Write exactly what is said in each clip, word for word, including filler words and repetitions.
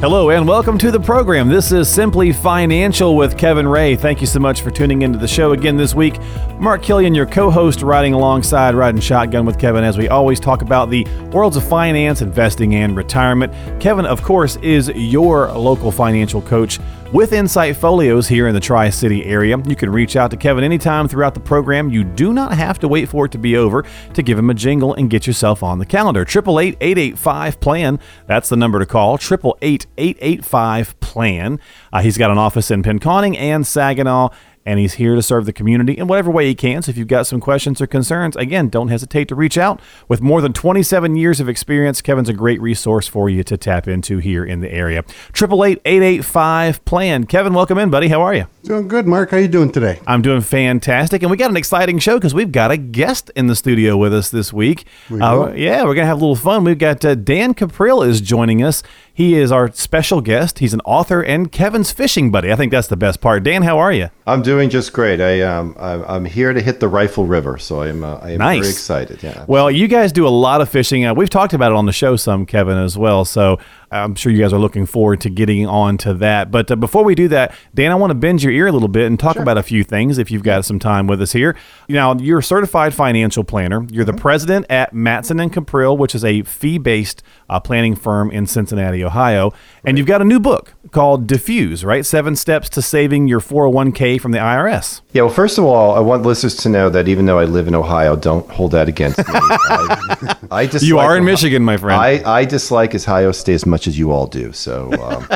Hello and welcome to the program. This is Simply Financial with Kevin Ray. Thank you so much for tuning into the show again this week. Mark Killian, your co-host, riding alongside, riding shotgun with Kevin as we always talk about the worlds of finance, investing, and retirement. Kevin, of course, is your local financial coach with Insight Folios here in the Tri-City area. You can reach out to Kevin anytime throughout the program. You do not have to wait for it to be over to give him a jingle and get yourself on the calendar. eight eight eight, eight eight five, P L A N. That's the number to call, eight eight eight, eight eight five, P L A N. Uh, he's got an office in Pinconning and Saginaw, and he's here to serve the community in whatever way he can. So if you've got some questions or concerns, again, don't hesitate to reach out. With more than twenty-seven years of experience, Kevin's a great resource for you to tap into here in the area. eight eight eight, eight eight five, P L A N. Kevin, welcome in, buddy. How are you? Doing good, Mark. How are you doing today? I'm doing fantastic. And we got an exciting show because we've got a guest in the studio with us this week. We uh, yeah, we're going to have a little fun. We've got uh, Dan Capril is joining us. He is our special guest. He's an author and Kevin's fishing buddy. I think that's the best part. Dan, how are you? I'm doing just great. I um I'm here to hit the Rifle River, so I'm uh, I am nice. Very excited. Yeah. Well, you guys do a lot of fishing. Uh, we've talked about it on the show some, Kevin, as well. So I'm sure you guys are looking forward to getting on to that. But uh, before we do that, Dan, I want to bend your ear a little bit and talk sure. about a few things if you've got some time with us here. Now, you're a certified financial planner. You're the mm-hmm. president at Mattson and Capril, which is a fee-based uh, planning firm in Cincinnati, Ohio. And right. you've got a new book called Diffuse, right? Seven Steps to Saving Your four oh one k from the I R S. Yeah, well, first of all, I want listeners to know that even though I live in Ohio, don't hold that against me. I, I dislike you are in Ohio- Michigan, my friend. I, I dislike Ohio State as much as you all do, so um,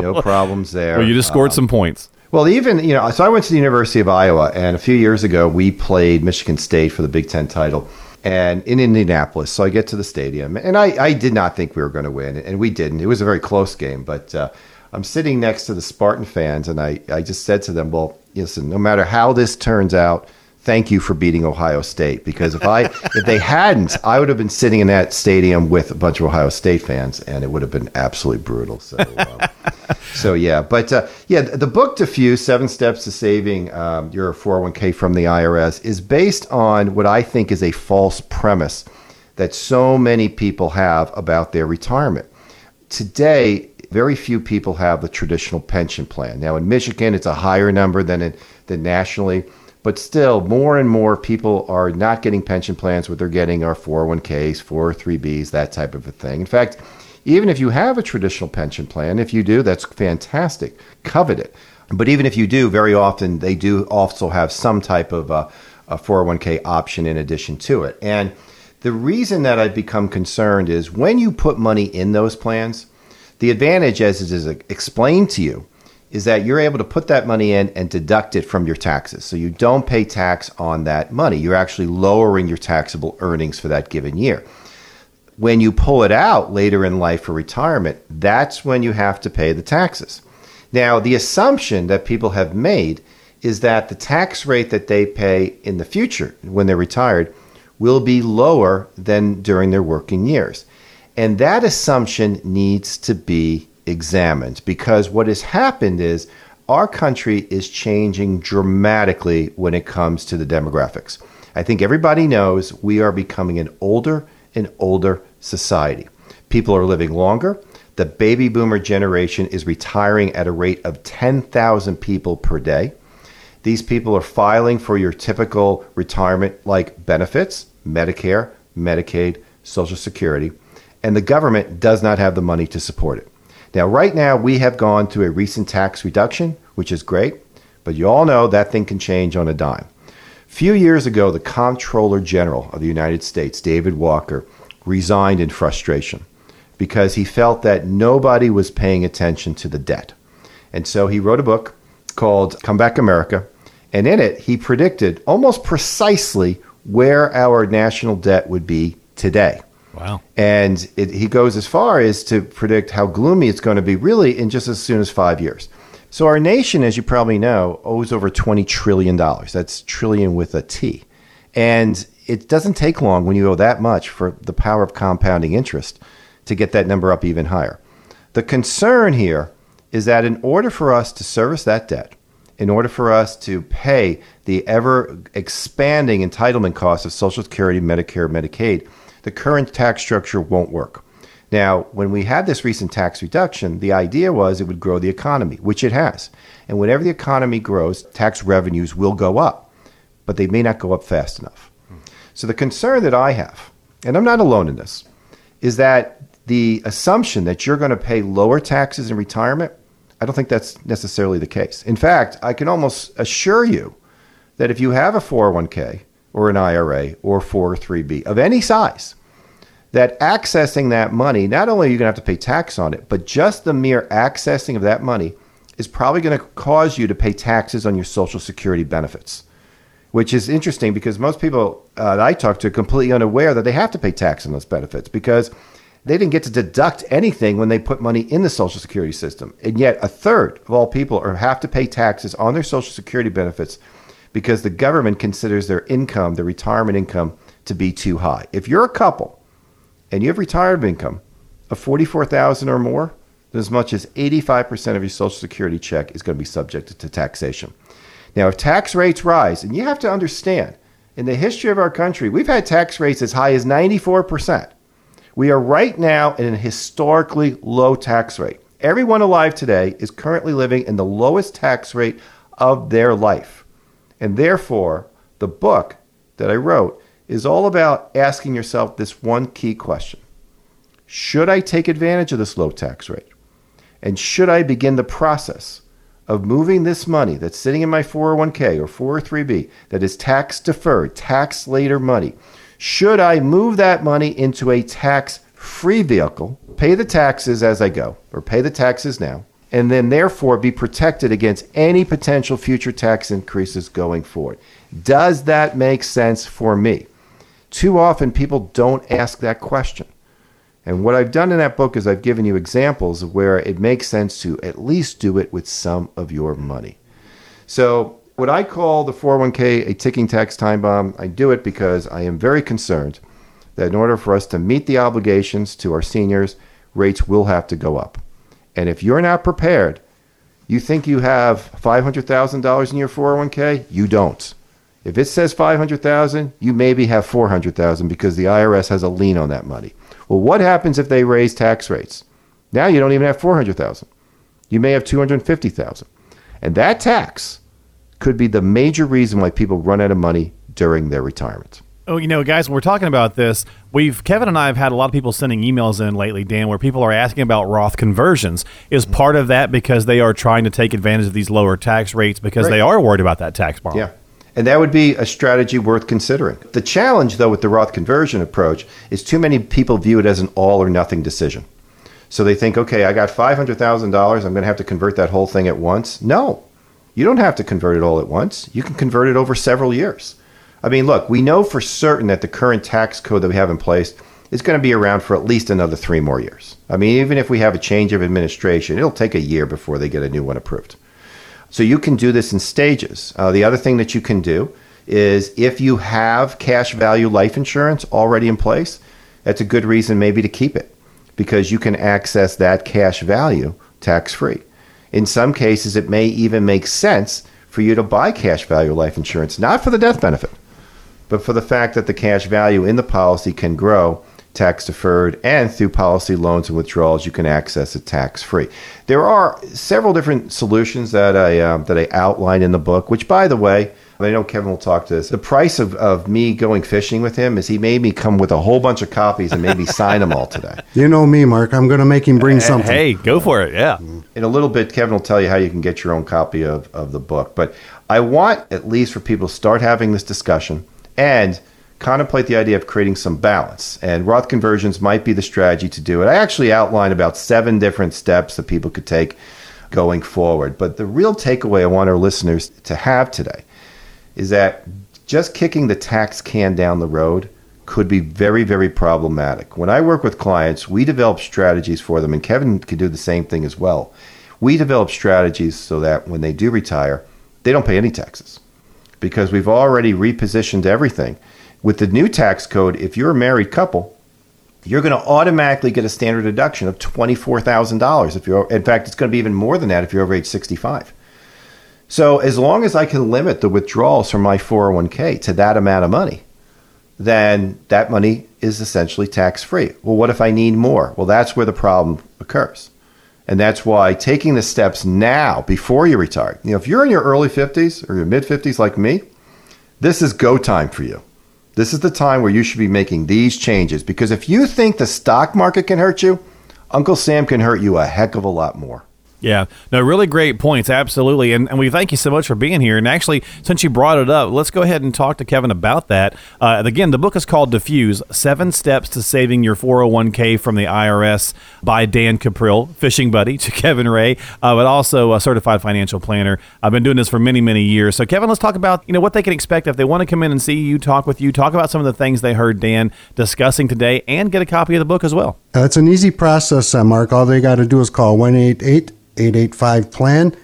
no problems there. Well, you just scored um, some points. Well, even, you know, so I went to the University of Iowa, and a few years ago, we played Michigan State for the Big Ten title. And in Indianapolis, so I get to the stadium, and I, I did not think we were going to win, and we didn't. It was a very close game, but uh, I'm sitting next to the Spartan fans, and I, I just said to them, well, listen, no matter how this turns out, thank you for beating Ohio State, because if I if they hadn't, I would have been sitting in that stadium with a bunch of Ohio State fans, and it would have been absolutely brutal. So, um, so yeah, but uh, yeah, the book Diffuse, Seven Steps to Saving um, Your four oh one k from the I R S, is based on what I think is a false premise that so many people have about their retirement. Today, very few people have the traditional pension plan. Now, in Michigan, it's a higher number than in, than nationally. But still, more and more people are not getting pension plans. What they're getting are four oh one k's, four oh three b's, that type of a thing. In fact, even if you have a traditional pension plan, if you do, that's fantastic. Covet it. But even if you do, very often they do also have some type of a, a four oh one k option in addition to it. And the reason that I've become concerned is when you put money in those plans, the advantage, as it is explained to you, is that you're able to put that money in and deduct it from your taxes. So you don't pay tax on that money. You're actually lowering your taxable earnings for that given year. When you pull it out later in life for retirement, that's when you have to pay the taxes. Now, the assumption that people have made is that the tax rate that they pay in the future when they're retired will be lower than during their working years. And that assumption needs to be examined, because what has happened is our country is changing dramatically when it comes to the demographics. I think everybody knows we are becoming an older and older society. People are living longer. The baby boomer generation is retiring at a rate of ten thousand people per day. These people are filing for your typical retirement-like benefits, Medicare, Medicaid, Social Security, and the government does not have the money to support it. Now, right now, we have gone through a recent tax reduction, which is great, but you all know that thing can change on a dime. A few years ago, the Comptroller General of the United States, David Walker, resigned in frustration because he felt that nobody was paying attention to the debt. And so he wrote a book called Come Back America, and in it, he predicted almost precisely where our national debt would be today. Wow. And it, he goes as far as to predict how gloomy it's going to be really in just as soon as five years. So our nation, as you probably know, owes over twenty trillion dollars. That's trillion with a T. And it doesn't take long when you owe that much for the power of compounding interest to get that number up even higher. The concern here is that in order for us to service that debt, in order for us to pay the ever-expanding entitlement costs of Social Security, Medicare, Medicaid, the current tax structure won't work. Now, when we had this recent tax reduction, the idea was it would grow the economy, which it has. And whenever the economy grows, tax revenues will go up, but they may not go up fast enough. So the concern that I have, and I'm not alone in this, is that the assumption that you're going to pay lower taxes in retirement, I don't think that's necessarily the case. In fact, I can almost assure you that if you have a four oh one k or an I R A or four oh three b of any size, that accessing that money, not only are you going to have to pay tax on it, but just the mere accessing of that money is probably going to cause you to pay taxes on your Social Security benefits, which is interesting because most people uh, that I talk to are completely unaware that they have to pay tax on those benefits because they didn't get to deduct anything when they put money in the Social Security system. And yet a third of all people are, have to pay taxes on their Social Security benefits because the government considers their income, their retirement income, to be too high. If you're a couple and you have retirement income of forty-four thousand dollars or more, then as much as eighty-five percent of your Social Security check is going to be subject to taxation. Now, if tax rates rise, and you have to understand, in the history of our country, we've had tax rates as high as ninety-four percent. We are right now in a historically low tax rate. Everyone alive today is currently living in the lowest tax rate of their life. And therefore, the book that I wrote is all about asking yourself this one key question. Should I take advantage of this low tax rate? And should I begin the process of moving this money that's sitting in my four oh one k or four oh three b that is tax deferred, tax later money? Should I move that money into a tax-free vehicle, pay the taxes as I go, or pay the taxes now, and then therefore be protected against any potential future tax increases going forward? Does that make sense for me? Too often people don't ask that question. And what I've done in that book is I've given you examples of where it makes sense to at least do it with some of your money. So what I call the four oh one k a ticking tax time bomb, I do it because I am very concerned that in order for us to meet the obligations to our seniors, rates will have to go up. And if you're not prepared, you think you have five hundred thousand dollars in your four oh one k, you don't. If it says five hundred thousand dollars, you maybe have four hundred thousand dollars because the I R S has a lien on that money. Well, what happens if they raise tax rates? Now you don't even have four hundred thousand dollars. You may have two hundred fifty thousand dollars. And that tax could be the major reason why people run out of money during their retirement. Oh, you know, guys, when we're talking about this, we've Kevin and I have had a lot of people sending emails in lately, Dan, where people are asking about Roth conversions. Is part of that because they are trying to take advantage of these lower tax rates because right. they are worried about that tax bomb? Yeah. And that would be a strategy worth considering. The challenge, though, with the Roth conversion approach is too many people view it as an all or nothing decision. So they think, okay, I got five hundred thousand dollars. I'm going to have to convert that whole thing at once. No, you don't have to convert it all at once. You can convert it over several years. I mean, look, we know for certain that the current tax code that we have in place is going to be around for at least another three more years. I mean, even if we have a change of administration, it'll take a year before they get a new one approved. So you can do this in stages. Uh, the other thing that you can do is if you have cash value life insurance already in place, that's a good reason maybe to keep it because you can access that cash value tax-free. In some cases, it may even make sense for you to buy cash value life insurance, not for the death benefit, but for the fact that the cash value in the policy can grow tax-deferred, and through policy loans and withdrawals, you can access it tax-free. There are several different solutions that I uh, that I outline in the book, which, by the way, I know Kevin will talk to this. The price of, of me going fishing with him is he made me come with a whole bunch of copies and made me sign them all today. You know me, Mark. I'm going to make him bring uh, something. Hey, go for it, yeah. In a little bit, Kevin will tell you how you can get your own copy of, of the book. But I want, at least for people, to start having this discussion and contemplate the idea of creating some balance, and Roth conversions might be the strategy to do it. I actually outlined about seven different steps that people could take going forward. But the real takeaway I want our listeners to have today is that just kicking the tax can down the road could be very, very problematic. When I work with clients, we develop strategies for them, and Kevin can do the same thing as well. We develop strategies so that when they do retire, they don't pay any taxes because we've already repositioned everything. With the new tax code, if you're a married couple, you're going to automatically get a standard deduction of twenty-four thousand dollars. If you're, in fact, it's going to be even more than that if you're over age sixty-five. So as long as I can limit the withdrawals from my four oh one k to that amount of money, then that money is essentially tax-free. Well, what if I need more? Well, that's where the problem occurs. And that's why taking the steps now before you retire, you know, if you're in your early fifties or your mid-fifties like me, this is go time for you. This is the time where you should be making these changes, because if you think the stock market can hurt you, Uncle Sam can hurt you a heck of a lot more. Yeah, no, really great points, absolutely. And, and we thank you so much for being here. And actually, since you brought it up, let's go ahead and talk to Kevin about that. Uh, again, the book is called Diffuse, Seven Steps to Saving Your four oh one k from the I R S by Dan Capril, fishing buddy to Kevin Ray, uh, but also a certified financial planner. I've been doing this for many, many years. So, Kevin, let's talk about, you know, what they can expect if they want to come in and see you, talk with you, talk about some of the things they heard Dan discussing today, and get a copy of the book as well. Uh, it's an easy process, uh, Mark. All they got to do is call one eight eight eight eight eight five plan,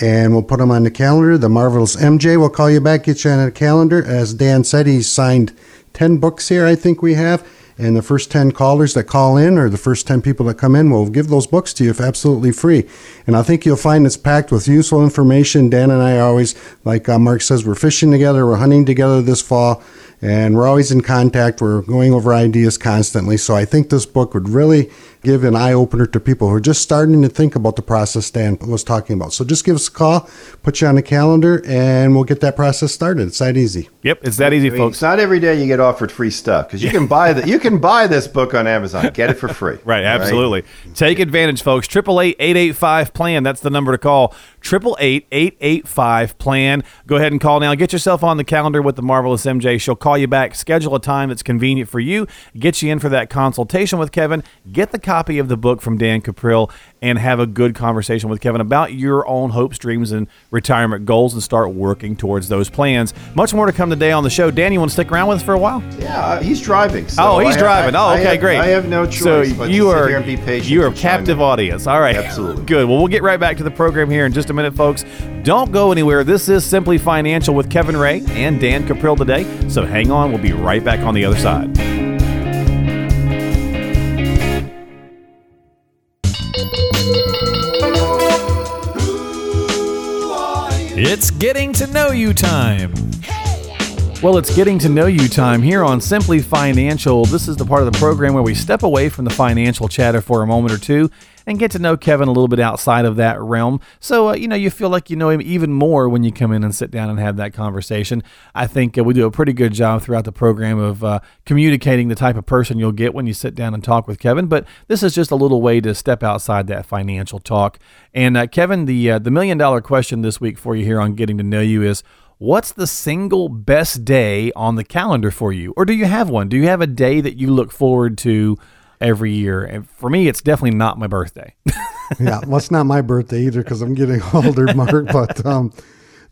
and we'll put them on the calendar. The marvelous M J will call you back, get you on the calendar. As Dan said, he's signed ten books here, I think we have, and the first ten callers that call in, or the first ten people that come in, will give those books to you for absolutely free. And I think you'll find it's packed with useful information. Dan and I are always, like uh, Mark says, we're fishing together, we're hunting together this fall, and we're always in contact. We're going over ideas constantly. So I think this book would really give an eye-opener to people who are just starting to think about the process Dan was talking about. So just give us a call, put you on the calendar, and we'll get that process started. It's that easy. Yep, it's that easy, I mean, folks. It's not every day you get offered free stuff, because you can buy the, you can buy this book on Amazon. Get it for free. Right, absolutely. Right? Take advantage, folks. eight eight eight eight eight five plan. That's the number to call. eight eight eight eight eight five plan. Go ahead and call now. Get yourself on the calendar with the marvelous M J. She'll call you back, schedule a time that's convenient for you, get you in for that consultation with Kevin, get the copy of the book from Dan Capril, and have a good conversation with Kevin about your own hopes, dreams, and retirement goals, and start working towards those plans. Much more to come today on the show. Dan, you want to stick around with us for a while? Yeah, he's driving. So oh, he's I driving. Have, oh, okay, I have, great. I have no choice so but you to are, sit here and be patient. You are a captive audience. All right. Absolutely. Good. Well, we'll get right back to the program here in just a minute, folks. Don't go anywhere. This is Simply Financial with Kevin Ray and Dan Capril today. So hang on. We'll be right back on the other side. It's getting to know you time. Well, it's getting to know you time here on Simply Financial. This is the part of the program where we step away from the financial chatter for a moment or two and get to know Kevin a little bit outside of that realm. So, uh, you know, you feel like you know him even more when you come in and sit down and have that conversation. I think uh, we do a pretty good job throughout the program of uh, communicating the type of person you'll get when you sit down and talk with Kevin. But this is just a little way to step outside that financial talk. And uh, Kevin, the uh, the million dollar question this week for you here on Getting to Know You is, what's the single best day on the calendar for you? Or do you have one? Do you have a day that you look forward to every year? And for me, it's definitely not my birthday. Yeah, well, it's not my birthday either because I'm getting older, Mark. But um,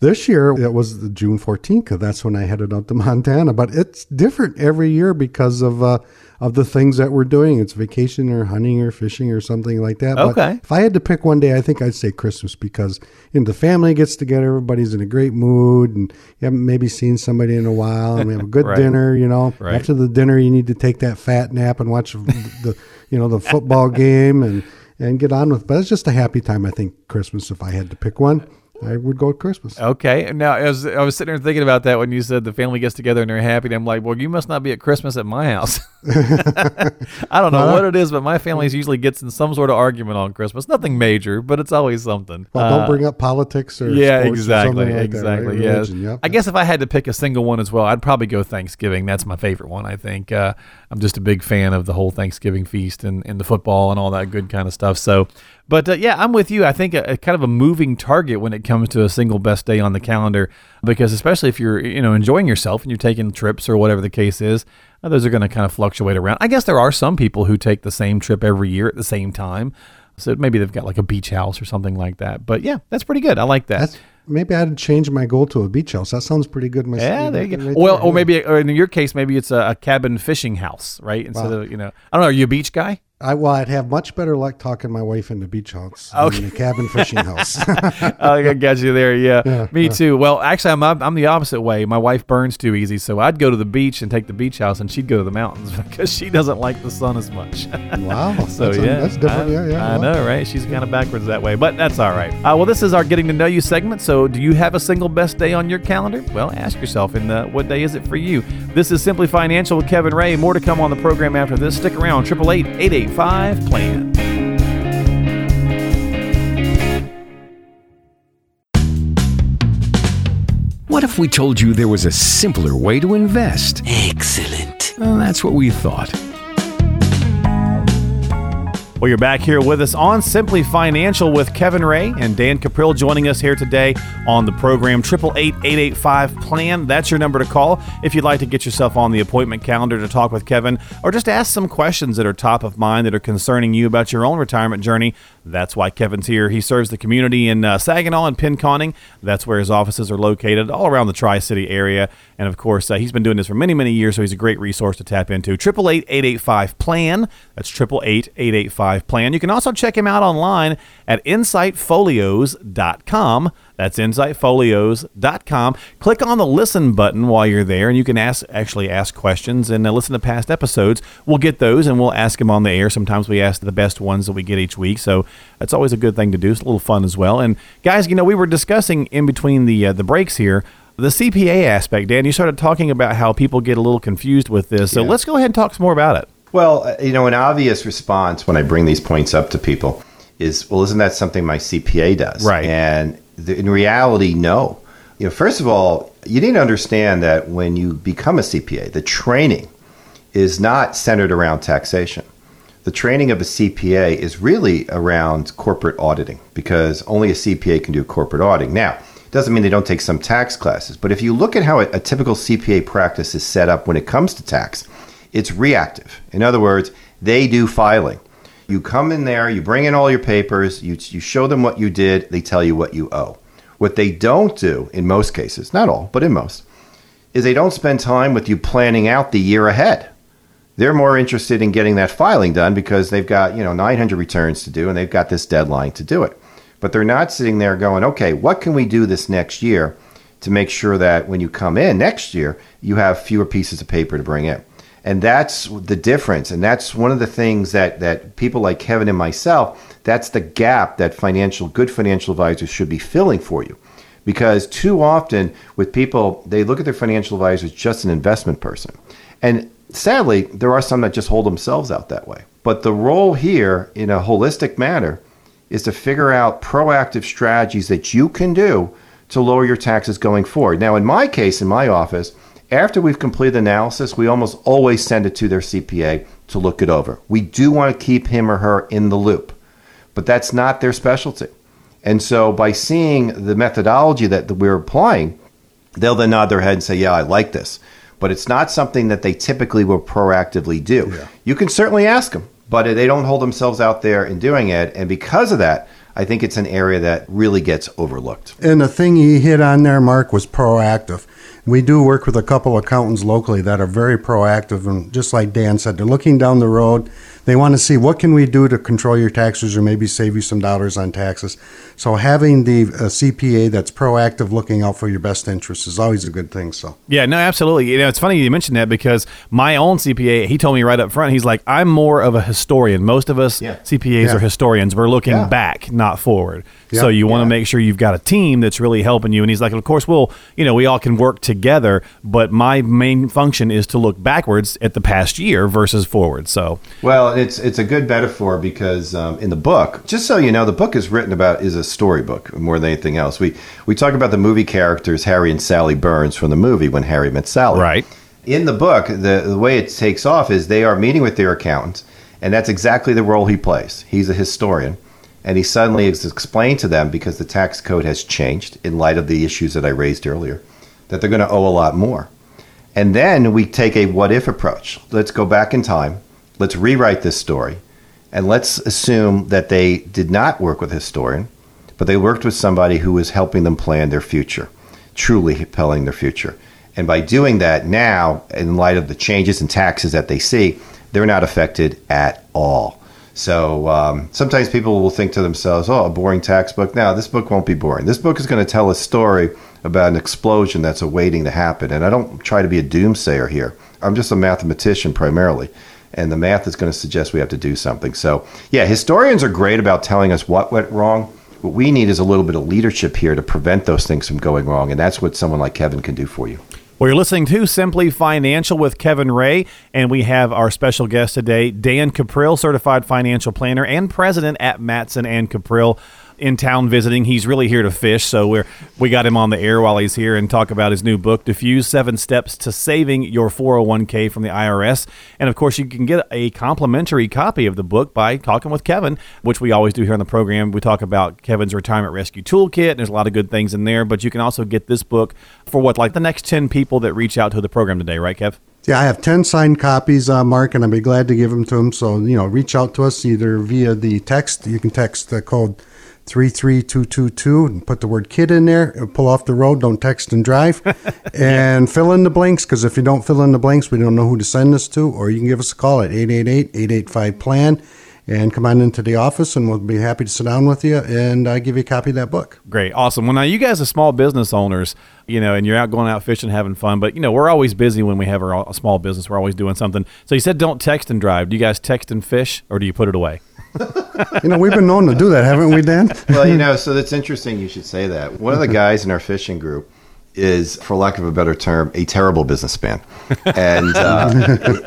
this year, it was June fourteenth because that's when I headed out to Montana. But it's different every year because of uh, of the things that we're doing. It's vacation or hunting or fishing or something like that. Okay. But if I had to pick one day, I think I'd say Christmas because, you know, the family gets together, everybody's in a great mood, and you haven't maybe seen somebody in a while, and we have a good right. dinner, you know. Right. After the dinner, you need to take that fat nap and watch the, you know, the football game and, and get on with it. But it's just a happy time, I think, Christmas, if I had to pick one. I would go with Christmas. Okay. Now, I was, I was sitting there thinking about that when you said the family gets together and they're happy. And I'm like, well, you must not be at Christmas at my house. I don't know well, what it is, but my family usually gets in some sort of argument on Christmas. Nothing major, but it's always something. Well, uh, don't bring up politics or yeah, exactly, or something like exactly. That, right? Religion, yes. Yep. I guess if I had to pick a single one as well, I'd probably go Thanksgiving. That's my favorite one, I think. Uh, I'm just a big fan of the whole Thanksgiving feast and, and the football and all that good kind of stuff. So, but uh, yeah, I'm with you. I think a, a kind of a moving target when it comes to a single best day on the calendar, because especially if you're, you know, enjoying yourself and you're taking trips or whatever the case is, those are going to kind of fluctuate around. I guess there are some people who take the same trip every year at the same time. So maybe they've got like a beach house or something like that. But yeah, that's pretty good. I like that. That's- maybe I'd change my goal to a beach house. That sounds pretty good. My yeah, there you go. Right well, there. Or maybe, or in your case, maybe it's a, a cabin fishing house, right? Instead wow. of, you know, I don't know. Are you a beach guy? I well, I'd have much better luck talking my wife into beach house okay. than a cabin fishing house. I got you there. Yeah, yeah me yeah. too. Well, actually, I'm I'm the opposite way. My wife burns too easy, so I'd go to the beach and take the beach house, and she'd go to the mountains because she doesn't like the sun as much. Wow. So that's yeah, a, that's different. I, yeah, yeah. I wow. know, right? She's kind of backwards that way, but that's all right. Uh, well, this is our getting to know you segment. So, do you have a single best day on your calendar? Well, ask yourself, and uh, what day is it for you? This is Simply Financial with Kevin Ray. More to come on the program after this. Stick around. Triple eight eight eight. Five plan. What if we told you there was a simpler way to invest? Excellent. Well, that's what we thought. Well, you're back here with us on Simply Financial with Kevin Ray and Dan Capril joining us here today on the program. eight eight eight, eight eight five, P L A N. That's your number to call if you'd like to get yourself on the appointment calendar to talk with Kevin or just ask some questions that are top of mind that are concerning you about your own retirement journey. That's why Kevin's here. He serves the community in uh, Saginaw and Pinconning. That's where his offices are located, all around the Tri-City area. And, of course, uh, he's been doing this for many, many years, so he's a great resource to tap into. eight eight eight, eight eight five, P L A N. That's eight eight eight, eight eight five, P L A N. You can also check him out online at insight folios dot com. That's insight folios dot com. Click on the listen button while you're there, and you can ask actually ask questions and uh, listen to past episodes. We'll get those, and we'll ask them on the air. Sometimes we ask the best ones that we get each week, so that's always a good thing to do. It's a little fun as well. And, guys, you know, we were discussing in between the uh, the breaks here, the C P A aspect. Dan, you started talking about how people get a little confused with this, so yeah. let's go ahead and talk some more about it. Well, you know, an obvious response when I bring these points up to people is, well, isn't that something my C P A does? Right. And the, in reality, no. You know, first of all, you need to understand that when you become a C P A, the training is not centered around taxation. The training of a C P A is really around corporate auditing because only a C P A can do corporate auditing. Now, it doesn't mean they don't take some tax classes, but if you look at how a, a typical C P A practice is set up when it comes to tax, it's reactive. In other words, they do filing. You come in there, you bring in all your papers, you, you show them what you did, they tell you what you owe. What they don't do in most cases, not all, but in most, is they don't spend time with you planning out the year ahead. They're more interested in getting that filing done because they've got, you know, nine hundred returns to do and they've got this deadline to do it. But they're not sitting there going, okay, what can we do this next year to make sure that when you come in next year, you have fewer pieces of paper to bring in? And that's the difference. And that's one of the things that, that people like Kevin and myself, that's the gap that financial good financial advisors should be filling for you. Because too often with people, they look at their financial advisor as just an investment person. And sadly, there are some that just hold themselves out that way. But the role here in a holistic manner is to figure out proactive strategies that you can do to lower your taxes going forward. Now, in my case, in my office, after we've completed analysis, we almost always send it to their C P A to look it over. We do want to keep him or her in the loop, but that's not their specialty. And so by seeing the methodology that we're applying, they'll then nod their head and say, yeah, I like this. But it's not something that they typically will proactively do. Yeah. You can certainly ask them, but they don't hold themselves out there in doing it. And because of that, I think it's an area that really gets overlooked. And the thing he hit on there, Mark, was proactive. We do work with a couple accountants locally that are very proactive, and just like Dan said, they're looking down the road. They want to see what can we do to control your taxes or maybe save you some dollars on taxes. So having the uh, C P A that's proactive, looking out for your best interests is always a good thing. So yeah, no, absolutely. You know, it's funny you mentioned that because my own C P A, he told me right up front, he's like, I'm more of a historian. Most of us yeah. C P As yeah. are historians. We're looking yeah. back, not forward. Yep. So you want to yeah. make sure you've got a team that's really helping you. And he's like, of course, we'll, you know, we all can work together, but my main function is to look backwards at the past year versus forward. So, well, it's it's a good metaphor because um, in the book, just so you know, the book is written about is a storybook more than anything else. We we talk about the movie characters, Harry and Sally Burns from the movie When Harry Met Sally. Right. In the book, the, the way it takes off is they are meeting with their accountant, and that's exactly the role he plays. He's a historian. And he suddenly is explained to them, because the tax code has changed in light of the issues that I raised earlier, that they're going to owe a lot more. And then we take a what-if approach. Let's go back in time. Let's rewrite this story. And let's assume that they did not work with a historian, but they worked with somebody who was helping them plan their future, truly planning their future. And by doing that now, in light of the changes in taxes that they see, they're not affected at all. So um, sometimes people will think to themselves, oh, a boring tax book. No, this book won't be boring. This book is going to tell a story about an explosion that's awaiting to happen. And I don't try to be a doomsayer here. I'm just a mathematician primarily. And the math is going to suggest we have to do something. So, yeah, historians are great about telling us what went wrong. What we need is a little bit of leadership here to prevent those things from going wrong. And that's what someone like Kevin can do for you. Well, you're listening to Simply Financial with Kevin Ray, and we have our special guest today, Dan Capril, Certified Financial Planner and President at Mattson and Capril, in town visiting. He's really here to fish, so we're, we got him on the air while he's here and talk about his new book, Diffuse, Seven Steps to Saving Your four oh one k from the I R S. And, of course, you can get a complimentary copy of the book by talking with Kevin, which we always do here on the program. We talk about Kevin's Retirement Rescue Toolkit, and there's a lot of good things in there, but you can also get this book for what, like the next ten people that reach out to the program today, right, Kev? Yeah, I have ten signed copies, uh, Mark, and I'd be glad to give them to them. So, you know, reach out to us either via the text. You can text the code three three two two two and put the word kid in there. It'll pull off the road. Don't text and drive. And fill in the blanks, because if you don't fill in the blanks, we don't know who to send this to. Or you can give us a call at eight eight eight, eight eight five, P L A N. And come on into the office, and we'll be happy to sit down with you and uh, give you a copy of that book. Great. Awesome. Well, now, you guys are small business owners, you know, and you're out going out fishing, having fun. But, you know, we're always busy when we have our, a small business. We're always doing something. So you said don't text and drive. Do you guys text and fish, or do you put it away? You know, we've been known to do that, haven't we, Dan? Well, you know, so that's interesting you should say that. One of the guys in our fishing group is, for lack of a better term, a terrible businessman. And, uh,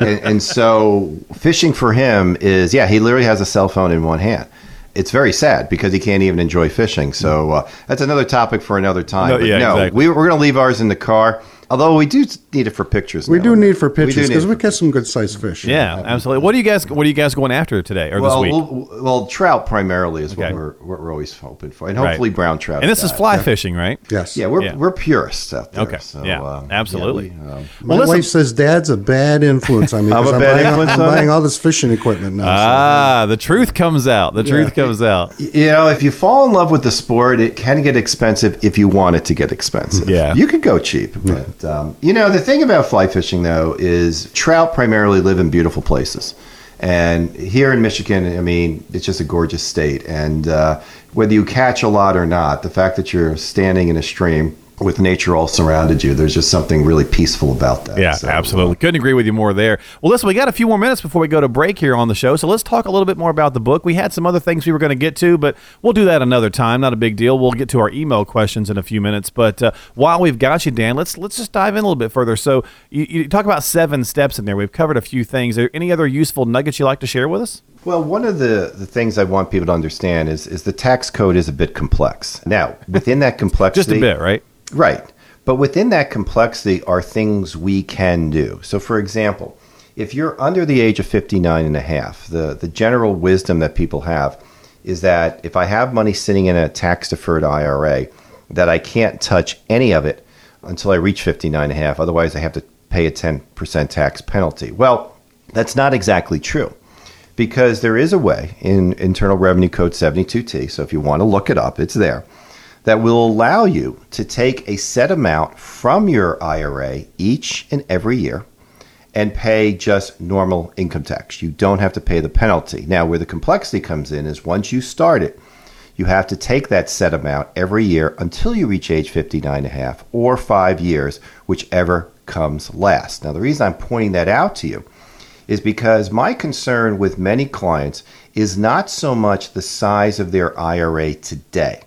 and and so fishing for him is, yeah, he literally has a cell phone in one hand. It's very sad because he can't even enjoy fishing. So uh, that's another topic for another time. No, yeah, no exactly. we, we're going to leave ours in the car. Although we do need it for pictures. We now. do need for pictures because we, we catch some good sized fish. Yeah, absolutely. What do you guys? What are you guys going after today or well, this week? Well, well, trout primarily is okay. what we're what we're always hoping for, and hopefully right. brown trout. And this died. is fly yeah. fishing, right? Yes. Yeah, we're yeah. we're purists out there. Okay. So, yeah, um, absolutely. Yeah, we, um, my well, wife says Dad's a bad influence on me. I'm a bad I'm buying, influence. I'm buying all this fishing equipment now. Ah, so, yeah. the truth comes out. The truth yeah. comes out. You know, if you fall in love with the sport, it can get expensive if you want it to get expensive. Yeah, you could go cheap, but. Yeah. Um, you know, the thing about fly fishing, though, is trout primarily live in beautiful places. And here in Michigan, I mean, it's just a gorgeous state. And uh, whether you catch a lot or not, the fact that you're standing in a stream with nature all surrounded you, there's just something really peaceful about that. Yeah, so, absolutely. Uh, Couldn't agree with you more there. Well, listen, we got a few more minutes before we go to break here on the show, so let's talk a little bit more about the book. We had some other things we were going to get to, but we'll do that another time. Not a big deal. We'll get to our email questions in a few minutes, but uh, while we've got you, Dan, let's let's just dive in a little bit further. So you, you talk about seven steps in there. We've covered a few things. Are there any other useful nuggets you'd like to share with us? Well, one of the, the things I want people to understand is is the tax code is a bit complex. Now, within that complexity... just a bit, right? Right. But within that complexity are things we can do. So, for example, if you're under the age of fifty-nine and a half, the, the general wisdom that people have is that if I have money sitting in a tax-deferred I R A, that I can't touch any of it until I reach fifty-nine and a half. Otherwise, I have to pay a ten percent tax penalty. Well, that's not exactly true, because there is a way in Internal Revenue Code seventy-two T, so if you want to look it up, it's there, that will allow you to take a set amount from your I R A each and every year and pay just normal income tax. You don't have to pay the penalty. Now, where the complexity comes in is once you start it, you have to take that set amount every year until you reach age fifty-nine and a half or five years, whichever comes last. Now, the reason I'm pointing that out to you is because my concern with many clients is not so much the size of their I R A today.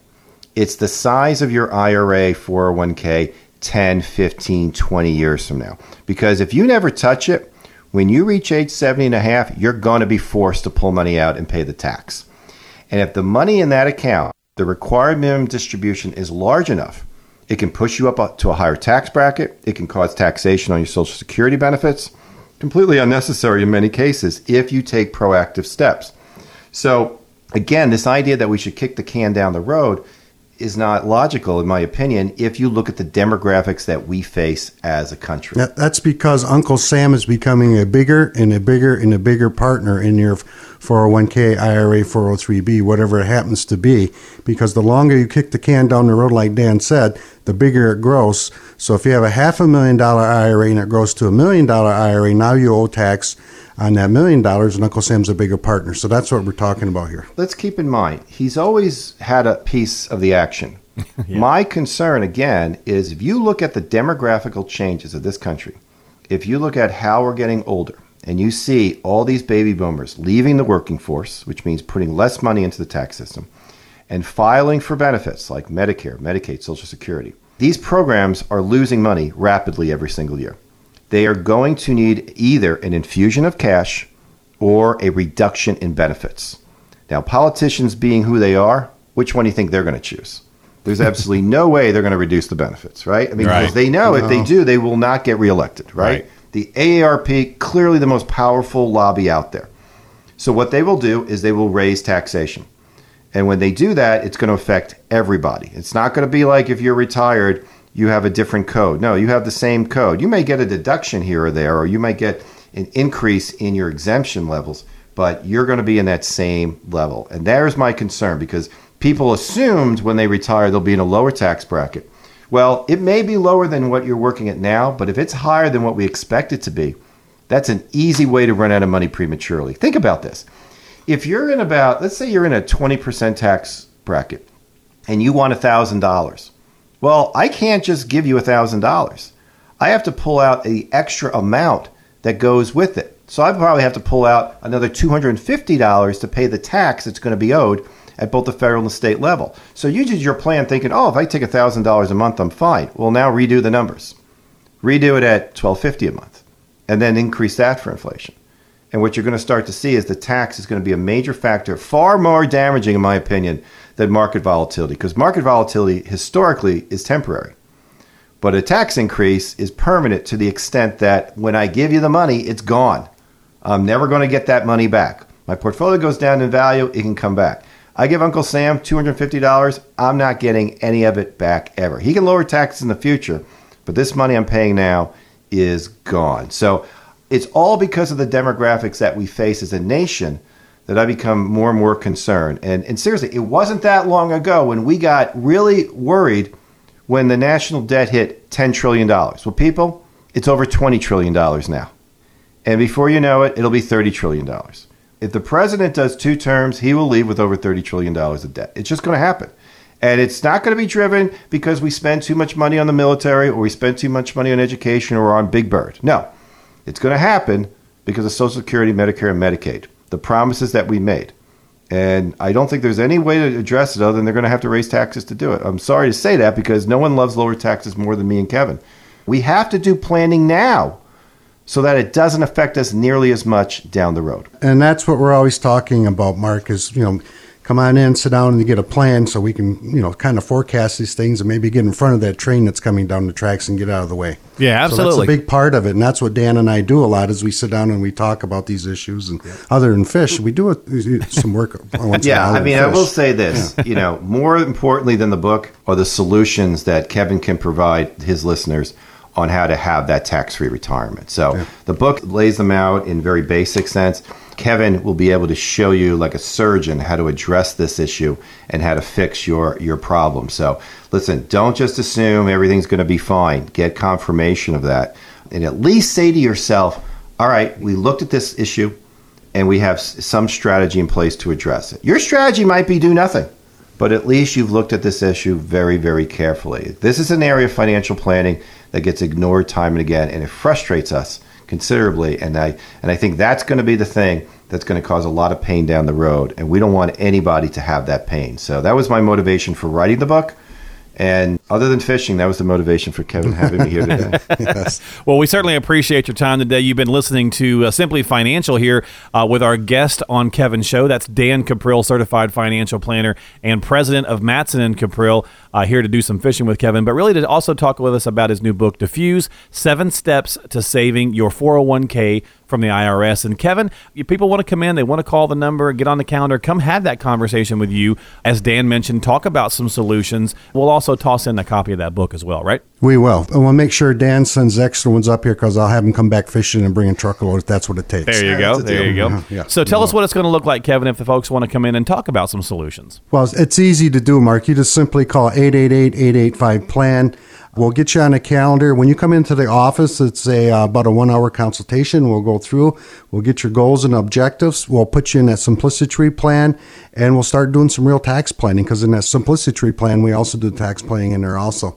It's the size of your I R A four oh one k ten, fifteen, twenty years from now. Because if you never touch it, when you reach age seventy and a half, you're going to be forced to pull money out and pay the tax. And if the money in that account, the required minimum distribution is large enough, it can push you up to a higher tax bracket. It can cause taxation on your Social Security benefits. Completely unnecessary in many cases if you take proactive steps. So again, this idea that we should kick the can down the road is not logical, in my opinion, if you look at the demographics that we face as a country. That's because Uncle Sam is becoming a bigger and a bigger and a bigger partner in your four oh one k, I R A, four oh three b, whatever it happens to be, because the longer you kick the can down the road, like Dan said, the bigger it grows. So if you have a half a million dollar I R A and it grows to a million dollar I R A, now you owe tax on that million dollars, and Uncle Sam's a bigger partner. So that's what we're talking about here. Let's keep in mind, he's always had a piece of the action. Yeah. My concern, again, is if you look at the demographical changes of this country, if you look at how we're getting older, and you see all these baby boomers leaving the working force, which means putting less money into the tax system, and filing for benefits like Medicare, Medicaid, Social Security, these programs are losing money rapidly every single year. They are going to need either an infusion of cash or a reduction in benefits. Now, politicians being who they are, which one do you think they're going to choose? There's absolutely no way they're going to reduce the benefits, right? I mean, right. Because they know no. if they do, they will not get reelected, right? right? The A A R P, clearly the most powerful lobby out there. So what they will do is they will raise taxation. And when they do that, it's going to affect everybody. It's not going to be like if you're retired, you have a different code. No, you have the same code. You may get a deduction here or there, or you might get an increase in your exemption levels, but you're going to be in that same level. And there's my concern, because people assumed when they retire, they'll be in a lower tax bracket. Well, it may be lower than what you're working at now, but if it's higher than what we expect it to be, that's an easy way to run out of money prematurely. Think about this. If you're in about, let's say you're in a twenty percent tax bracket and you want one thousand dollars. Well, I can't just give you one thousand dollars. I have to pull out the extra amount that goes with it. So I probably have to pull out another two hundred fifty dollars to pay the tax that's going to be owed at both the federal and the state level. So you did your plan thinking, oh, if I take one thousand dollars a month, I'm fine. Well, now redo the numbers. Redo it at twelve fifty a month, and then increase that for inflation. And what you're going to start to see is the tax is going to be a major factor, far more damaging, in my opinion, than market volatility. Because market volatility historically is temporary. But a tax increase is permanent to the extent that when I give you the money, it's gone. I'm never going to get that money back. My portfolio goes down in value, it can come back. I give Uncle Sam two hundred fifty dollars, I'm not getting any of it back ever. He can lower taxes in the future, but this money I'm paying now is gone. So it's all because of the demographics that we face as a nation that I become more and more concerned. And, and seriously, it wasn't that long ago when we got really worried when the national debt hit ten trillion dollars. Well, people, it's over twenty trillion dollars now. And before you know it, it'll be thirty trillion dollars. If the president does two terms, he will leave with over thirty trillion dollars of debt. It's just going to happen. And it's not going to be driven because we spend too much money on the military, or we spend too much money on education, or on Big Bird. No, it's going to happen because of Social Security, Medicare, and Medicaid, the promises that we made. And I don't think there's any way to address it other than they're going to have to raise taxes to do it. I'm sorry to say that, because no one loves lower taxes more than me and Kevin. We have to do planning now, so that it doesn't affect us nearly as much down the road. And that's what we're always talking about, Mark, is, you know, come on in, sit down and get a plan so we can, you know, kind of forecast these things and maybe get in front of that train that's coming down the tracks and get out of the way. Yeah, absolutely. So that's a big part of it, and that's what Dan and I do a lot, is we sit down and we talk about these issues. And yeah. Other than fish, we do a, some work once Yeah, I mean, I will say this, yeah. you know, more importantly than the book are the solutions that Kevin can provide his listeners on how to have that tax-free retirement. So yeah. the book lays them out in very basic sense. Kevin will be able to show you, like a surgeon, how to address this issue and how to fix your, your problem. So listen, don't just assume everything's going to be fine. Get confirmation of that. And at least say to yourself, all right, we looked at this issue and we have some strategy in place to address it. Your strategy might be do nothing, but at least you've looked at this issue very, very carefully. This is an area of financial planning that gets ignored time and again, and it frustrates us considerably. And I and I think that's going to be the thing that's going to cause a lot of pain down the road, and we don't want anybody to have that pain. So that was my motivation for writing the book. And other than fishing, that was the motivation for Kevin having me here today. Yes. Well, we certainly appreciate your time today. You've been listening to uh, Simply Financial here uh, with our guest on Kevin's show. That's Dan Capril, certified financial planner and president of Mattson and Capril, uh, here to do some fishing with Kevin, but really to also talk with us about his new book, Diffuse, Seven Steps to Saving Your four oh one k from the I R S. And Kevin, if people want to come in, they want to call the number, get on the calendar, come have that conversation with you. As Dan mentioned, talk about some solutions. We'll also toss in a copy of that book as well, right? We will. And we'll make sure Dan sends extra ones up here because I'll have him come back fishing and bring a truckload if that's what it takes. There you yeah, go. There deal. you go. Yeah, yeah. So tell us what it's going to look like, Kevin, if the folks want to come in and talk about some solutions. Well, it's easy to do, Mark. You just simply call eight eight eight, eight eight five, P L A N. We'll get you on a calendar. When you come into the office, it's a uh, about a one-hour consultation. We'll go through. We'll get your goals and objectives. We'll put you in that Simplicity Tree plan, and we'll start doing some real tax planning because in that Simplicity Tree plan, we also do tax planning in there also.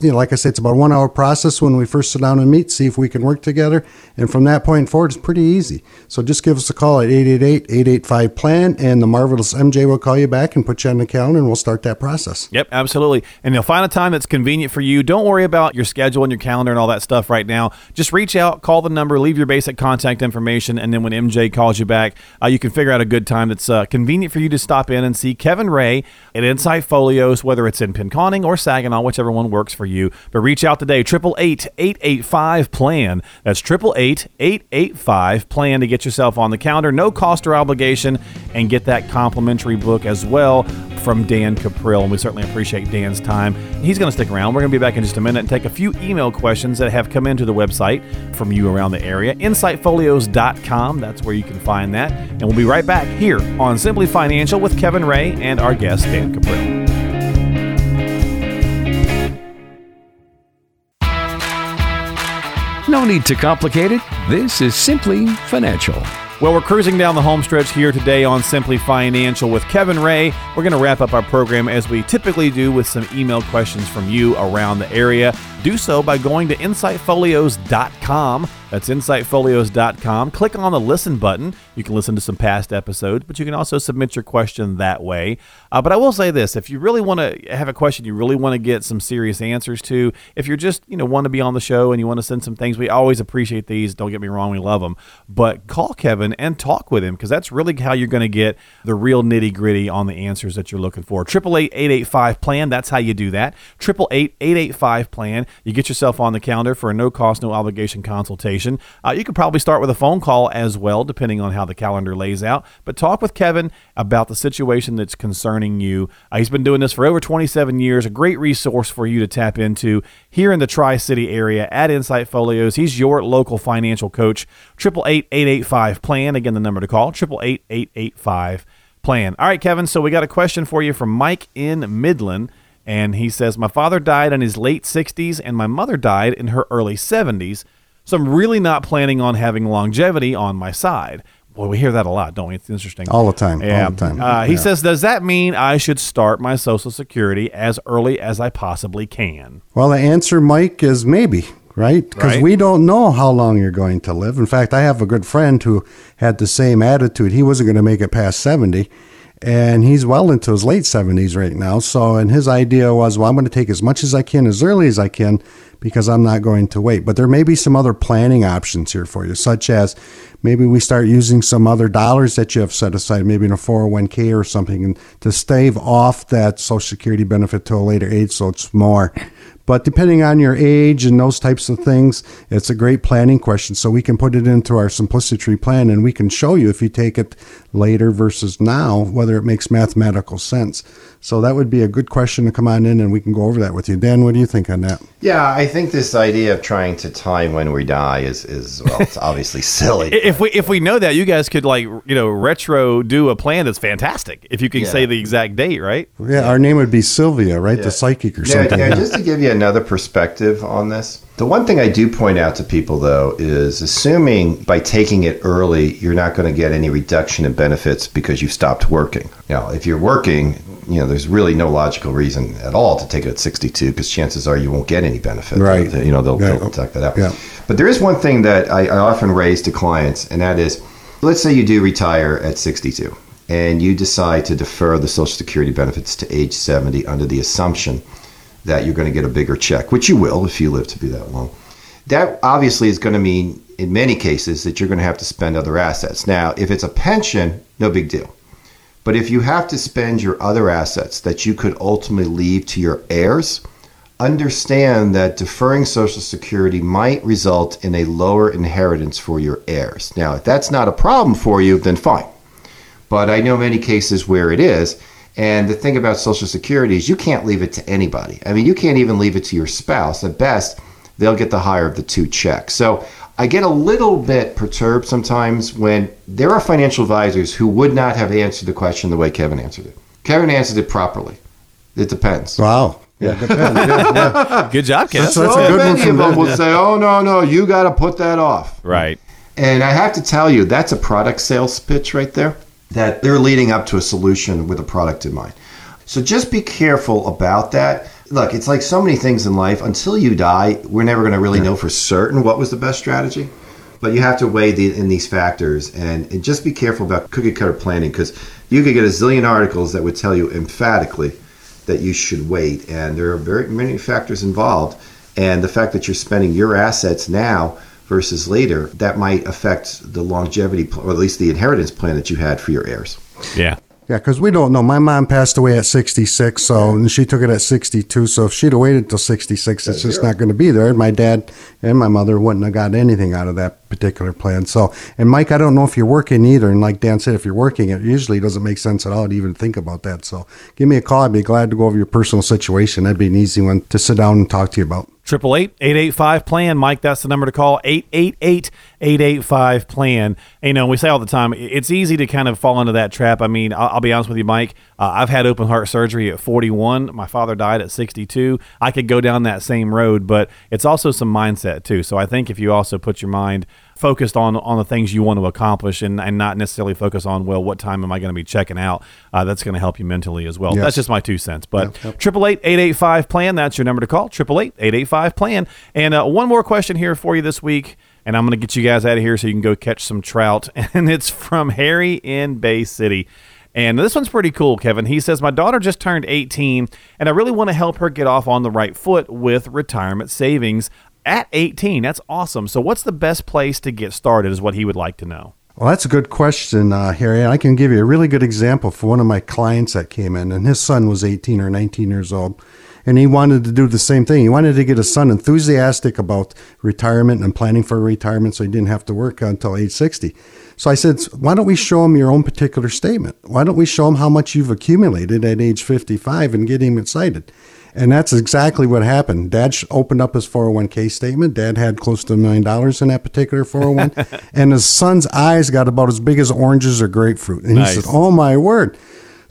You know, like I said, it's about a one-hour process when we first sit down and meet, see if we can work together. And from that point forward, it's pretty easy. So just give us a call at eight eight eight, eight eight five, P L A N, and the marvelous M J will call you back and put you on the calendar, and we'll start that process. Yep, absolutely. And you'll find a time that's convenient for you. Don't worry about your schedule and your calendar and all that stuff right now. Just reach out, call the number, leave your basic contact information, and then when M J calls you back, uh, you can figure out a good time that's uh, convenient for you to stop in and see Kevin Ray at Insight Folios, whether it's in Pinconning or Saginaw, whichever one works for you. you. But reach out today, eight eight eight, eight eight five, P L A N. That's eight eight eight, eight eight five, P L A N to get yourself on the calendar. No cost or obligation, and get that complimentary book as well from Dan Capril. And we certainly appreciate Dan's time. He's going to stick around. We're going to be back in just a minute and take a few email questions that have come into the website from you around the area. insight folios dot com. That's where you can find that. And we'll be right back here on Simply Financial with Kevin Ray and our guest, Dan Capril. No need to complicate it. This is Simply Financial. Well, we're cruising down the home stretch here today on Simply Financial with Kevin Ray. We're going to wrap up our program as we typically do with some email questions from you around the area. Do so by going to insight folios dot com. That's insight folios dot com. Click on the listen button. You can listen to some past episodes, but you can also submit your question that way. Uh, but I will say this, if you really want to have a question, you really want to get some serious answers to, if you're just, you know, want to be on the show and you want to send some things, we always appreciate these. Don't get me wrong. We love them. But call Kevin and talk with him because that's really how you're going to get the real nitty gritty on the answers that you're looking for. eight eight eight, eight eight five, P L A N. That's how you do that. eight eight eight, eight eight five, P L A N. You get yourself on the calendar for a no-cost, no-obligation consultation. Uh, you could probably start with a phone call as well, depending on how the calendar lays out. But talk with Kevin about the situation that's concerning you. Uh, he's been doing this for over twenty-seven years, a great resource for you to tap into here in the Tri-City area at Insight Folios. He's your local financial coach. eight eight eight, eight eight five, P L A N. Again, the number to call, eight eight eight, eight eight five, P L A N. All right, Kevin, so we got a question for you from Mike in Midland. And he says, my father died in his late sixties and my mother died in her early seventies. So I'm really not planning on having longevity on my side. Boy, we hear that a lot, don't we? It's interesting. All the time. Yeah. All the time. Uh, he yeah. says, does that mean I should start my Social Security as early as I possibly can? Well, the answer, Mike, is maybe. Right? Because right. we don't know how long you're going to live. In fact, I have a good friend who had the same attitude. He wasn't going to make it past seventy. And he's well into his late seventies right now. So, and his idea was, well, I'm going to take as much as I can, as early as I can, because I'm not going to wait. But there may be some other planning options here for you, such as maybe we start using some other dollars that you have set aside, maybe in a four oh one k or something, and to stave off that Social Security benefit to a later age so it's more. But depending on your age and those types of things, it's a great planning question. So we can put it into our Simplicity Tree plan, and we can show you if you take it later versus now, whether it makes mathematical sense. So that would be a good question to come on in, and we can go over that with you. Dan, what do you think on that? Yeah, I think this idea of trying to time when we die is, is well, it's obviously silly. If we if we know that, you guys could, like, you know, retro do a plan that's fantastic. If you can yeah. say the exact date, right? Yeah, our name would be Sylvia, right? Yeah. The psychic or yeah, something. Yeah, just to give you an another perspective on this. The one thing I do point out to people, though, is assuming by taking it early, you're not going to get any reduction in benefits because you've stopped working. Now, if you're working, you know, there's really no logical reason at all to take it at sixty-two because chances are you won't get any benefit. Right. You know, they'll, yeah. they'll tuck that out. Yeah. But there is one thing that I, I often raise to clients, and that is, let's say you do retire at sixty-two and you decide to defer the Social Security benefits to age seventy under the assumption that you're going to get a bigger check, which you will if you live to be that long. That obviously is going to mean, in many cases, that you're going to have to spend other assets. Now, if it's a pension, no big deal. But if you have to spend your other assets that you could ultimately leave to your heirs, Understand that deferring Social Security might result in a lower inheritance for your heirs. Now, if that's not a problem for you, then fine. But I know many cases where it is. And the thing about Social Security is you can't leave it to anybody. I mean, you can't even leave it to your spouse. At best, they'll get the higher of the two checks. So I get a little bit perturbed sometimes when there are financial advisors who would not have answered the question the way Kevin answered it. Kevin answered it properly. It depends. Wow. Yeah, it depends. yeah, yeah. Good job, Kevin. So, that's so a good many one from of them will say, oh, no, no, you got to put that off. Right. And I have to tell you, that's a product sales pitch right there, that they're leading up to a solution with a product in mind. So just be careful about that. Look, it's like so many things in life. Until you die, we're never going to really know for certain what was the best strategy. But you have to weigh the, in these factors and, and just be careful about cookie cutter planning, because you could get a zillion articles that would tell you emphatically that you should wait. And there are very many factors involved. And the fact that you're spending your assets now versus later, that might affect the longevity pl- or at least the inheritance plan that you had for your heirs. Yeah. Yeah, because we don't know. My mom passed away at sixty-six, so and she took it at sixty-two. So if she'd have waited till sixty-six, it's just not going to be there. And my dad and my mother wouldn't have got anything out of that particular plan. So, and Mike, I don't know if you're working either. And like Dan said, if you're working, it usually doesn't make sense at all to even think about that. So give me a call. I'd be glad to go over your personal situation. That'd be an easy one to sit down and talk to you about. eight eight eight, eight eight five, P L A N. Mike, that's the number to call, eight eight eight, eight eight five, P L A N. And, you know, we say all the time, it's easy to kind of fall into that trap. I mean, I'll, I'll be honest with you, Mike. Uh, I've had open heart surgery at forty-one. My father died at sixty-two. I could go down that same road, but it's also some mindset too. So I think if you also put your mind focused on on the things you want to accomplish and, and not necessarily focus on, well, what time am I going to be checking out? Uh, that's going to help you mentally as well. Yes. That's just my two cents. But eight eight eight, eight eight five, P L A N, that's your number to call, eight eight eight, eight eight five, P L A N. And uh, one more question here for you this week, and I'm going to get you guys out of here so you can go catch some trout. And it's from Harry in Bay City. And this one's pretty cool, Kevin. He says, my daughter just turned eighteen, and I really want to help her get off on the right foot with retirement savings at eighteen. That's awesome. So what's the best place to get started is what he would like to know. Well, that's a good question, uh, Harry. I can give you a really good example for one of my clients that came in, and his son was eighteen or nineteen years old. And he wanted to do the same thing. He wanted to get his son enthusiastic about retirement and planning for retirement so he didn't have to work until age sixty. So I said, why don't we show him your own particular statement? Why don't we show him how much you've accumulated at age fifty-five and get him excited? And that's exactly what happened. Dad opened up his four oh one k statement. Dad had close to a million dollars in that particular four oh one. And his son's eyes got about as big as oranges or grapefruit. And nice. He said, oh, my word.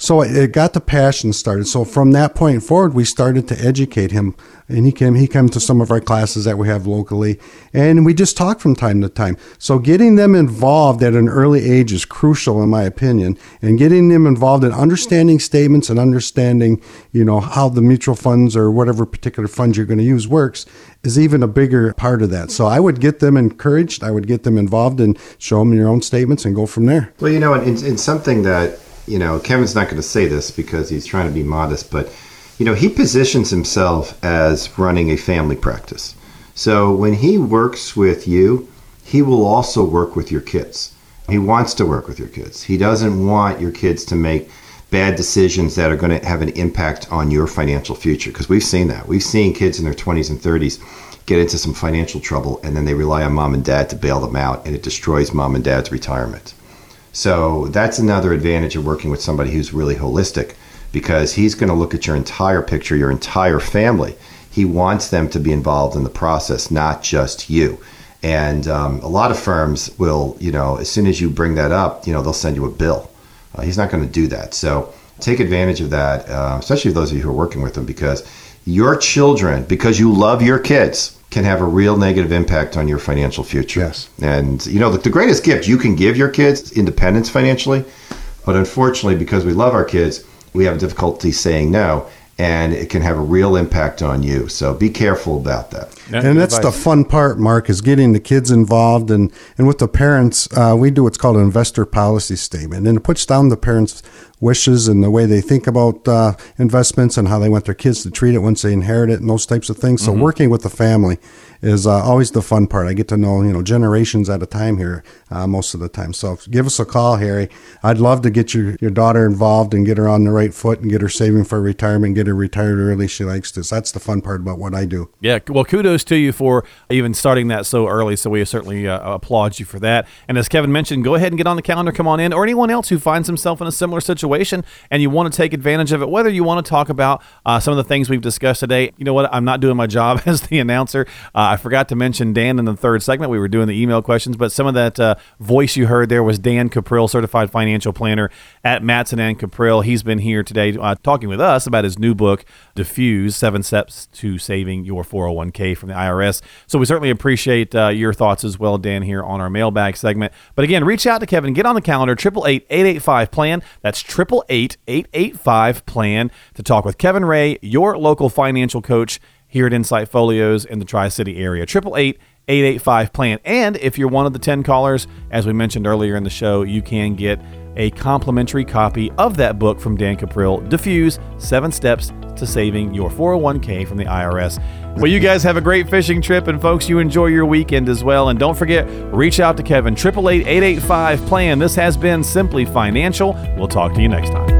So it got the passion started. So from that point forward, we started to educate him. And he came, he came to some of our classes that we have locally. And we just talk from time to time. So getting them involved at an early age is crucial, in my opinion. And getting them involved in understanding statements and understanding, you know, how the mutual funds or whatever particular funds you're going to use works is even a bigger part of that. So I would get them encouraged. I would get them involved and show them your own statements and go from there. Well, you know, and in, in something that, you know, Kevin's not going to say this because he's trying to be modest, but, you know, he positions himself as running a family practice. So when he works with you, he will also work with your kids. He wants to work with your kids. He doesn't want your kids to make bad decisions that are going to have an impact on your financial future, because we've seen that. We've seen kids in their twenties and thirties get into some financial trouble, and then they rely on mom and dad to bail them out, and it destroys mom and dad's retirement. So that's another advantage of working with somebody who's really holistic, because he's going to look at your entire picture, your entire family. He wants them to be involved in the process, not just you. And um, a lot of firms will, you know, as soon as you bring that up, you know, they'll send you a bill. Uh, he's not going to do that. So take advantage of that, uh, especially those of you who are working with him, because your children, because you love your kids, can have a real negative impact on your financial future. Yes. And, you know, the, the greatest gift you can give your kids is independence financially. But unfortunately, because we love our kids, we have difficulty saying no, and it can have a real impact on you. So be careful about that. Yeah, and that's advice. The fun part, Mark, is getting the kids involved. And, and with the parents, uh, we do what's called an investor policy statement. And it puts down the parents' wishes and the way they think about uh, investments and how they want their kids to treat it once they inherit it and those types of things. So mm-hmm. working with the family is uh, always the fun part. I get to know, you know, generations at a time here uh, most of the time. So give us a call, Harry. I'd love to get your, your daughter involved and get her on the right foot and get her saving for retirement, get her retired early. She likes this. That's the fun part about what I do. Yeah. Well, kudos to you for even starting that so early. So we certainly uh, applaud you for that. And as Kevin mentioned, go ahead and get on the calendar, come on in, or anyone else who finds himself in a similar situation and you want to take advantage of it, whether you want to talk about uh, some of the things we've discussed today. You know what? I'm not doing my job as the announcer. Uh, I forgot to mention Dan in the third segment. We were doing the email questions, but some of that uh, voice you heard there was Dan Capril, Certified Financial Planner at Mattson and Capril. He's been here today uh, talking with us about his new book, Diffuse, Seven Steps to Saving Your four oh one k from the I R S. So we certainly appreciate uh, your thoughts as well, Dan, here on our mailbag segment. But again, reach out to Kevin. Get on the calendar, eight eight eight, eight eight five, P L A N. That's eight eight eight, eight eight five, P L A N to talk with Kevin Ray, your local financial coach here at Insight Folios in the Tri-City area. eight eight eight, eight eight five, P L A N. And if you're one of the ten callers, as we mentioned earlier in the show, you can get a complimentary copy of that book from Dan Capril, Diffuse, Seven Steps to Saving Your four oh one k from the I R S. Well, you guys have a great fishing trip, and folks, you enjoy your weekend as well. And don't forget, reach out to Kevin, eight eight eight, eight eight five, P L A N. This has been Simply Financial. We'll talk to you next time.